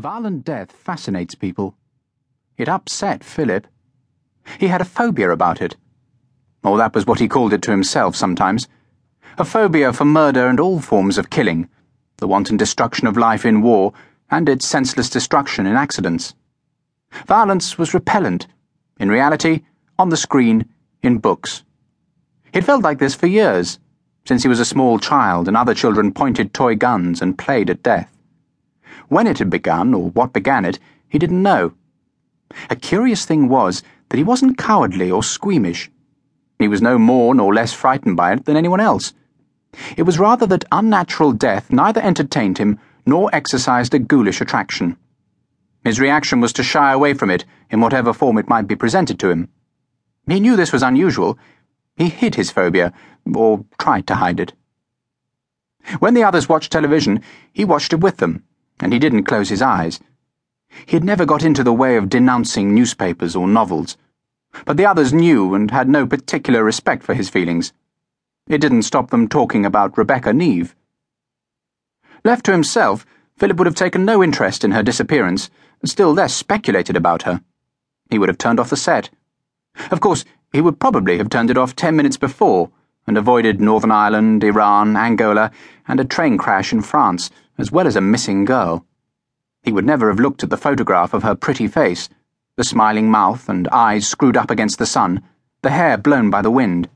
Violent death fascinates people. It upset Philip. He had a phobia about it. Or that was what he called it to himself sometimes. A phobia for murder and all forms of killing, the wanton destruction of life in war, and its senseless destruction in accidents. Violence was repellent, in reality, on the screen, in books. It felt like this for years, since he was a small child and other children pointed toy guns and played at death. When it had begun, or what began it, he didn't know. A curious thing was that he wasn't cowardly or squeamish. He was no more nor less frightened by it than anyone else. It was rather that unnatural death neither entertained him nor exercised a ghoulish attraction. His reaction was to shy away from it in whatever form it might be presented to him. He knew this was unusual. He hid his phobia, or tried to hide it. When the others watched television, he watched it with them, and he didn't close his eyes. He had never got into the way of denouncing newspapers or novels, but the others knew and had no particular respect for his feelings. It didn't stop them talking about Rebecca Neave. Left to himself, Philip would have taken no interest in her disappearance, still less speculated about her. He would have turned off the set. Of course, he would probably have turned it off 10 minutes before, and avoided Northern Ireland, Iran, Angola, and a train crash in France, as well as a missing girl. He would never have looked at the photograph of her pretty face, the smiling mouth and eyes screwed up against the sun, the hair blown by the wind.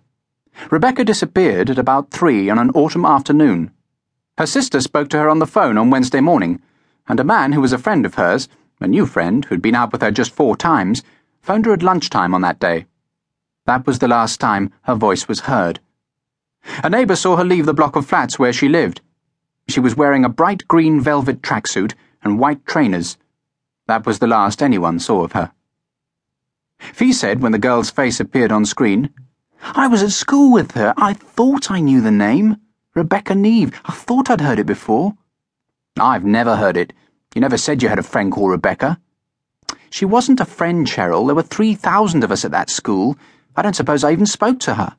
Rebecca disappeared at about 3 on an autumn afternoon. Her sister spoke to her on the phone on Wednesday morning, and a man who was a friend of hers, a new friend who'd been out with her just 4 times, phoned her at lunchtime on that day. That was the last time her voice was heard. A neighbour saw her leave the block of flats where she lived. She was wearing a bright green velvet tracksuit and white trainers. That was the last anyone saw of her. Fee said when the girl's face appeared on screen, "I was at school with her. I thought I knew the name. Rebecca Neave. I thought I'd heard it before." "I've never heard it. You never said you had a friend called Rebecca." "She wasn't a friend, Cheryl. There were 3,000 of us at that school. I don't suppose I even spoke to her."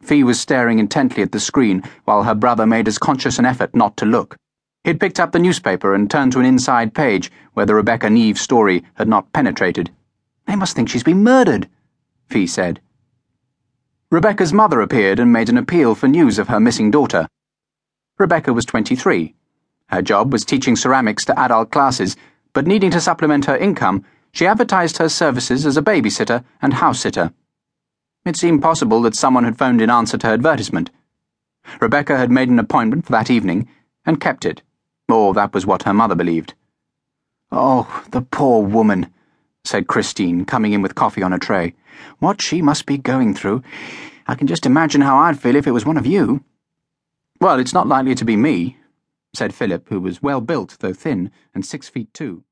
Fee was staring intently at the screen while her brother made as conscious an effort not to look. He'd picked up the newspaper and turned to an inside page where the Rebecca Neave story had not penetrated. "They must think she's been murdered," Fee said. Rebecca's mother appeared and made an appeal for news of her missing daughter. Rebecca was 23. Her job was teaching ceramics to adult classes, but needing to supplement her income, she advertised her services as a babysitter and house-sitter. It seemed possible that someone had phoned in answer to her advertisement. Rebecca had made an appointment for that evening, and kept it, or that was what her mother believed. "Oh, the poor woman," said Christine, coming in with coffee on a tray. "What she must be going through. I can just imagine how I'd feel if it was one of you." "Well, it's not likely to be me," said Philip, who was well built, though thin, and 6 feet 2.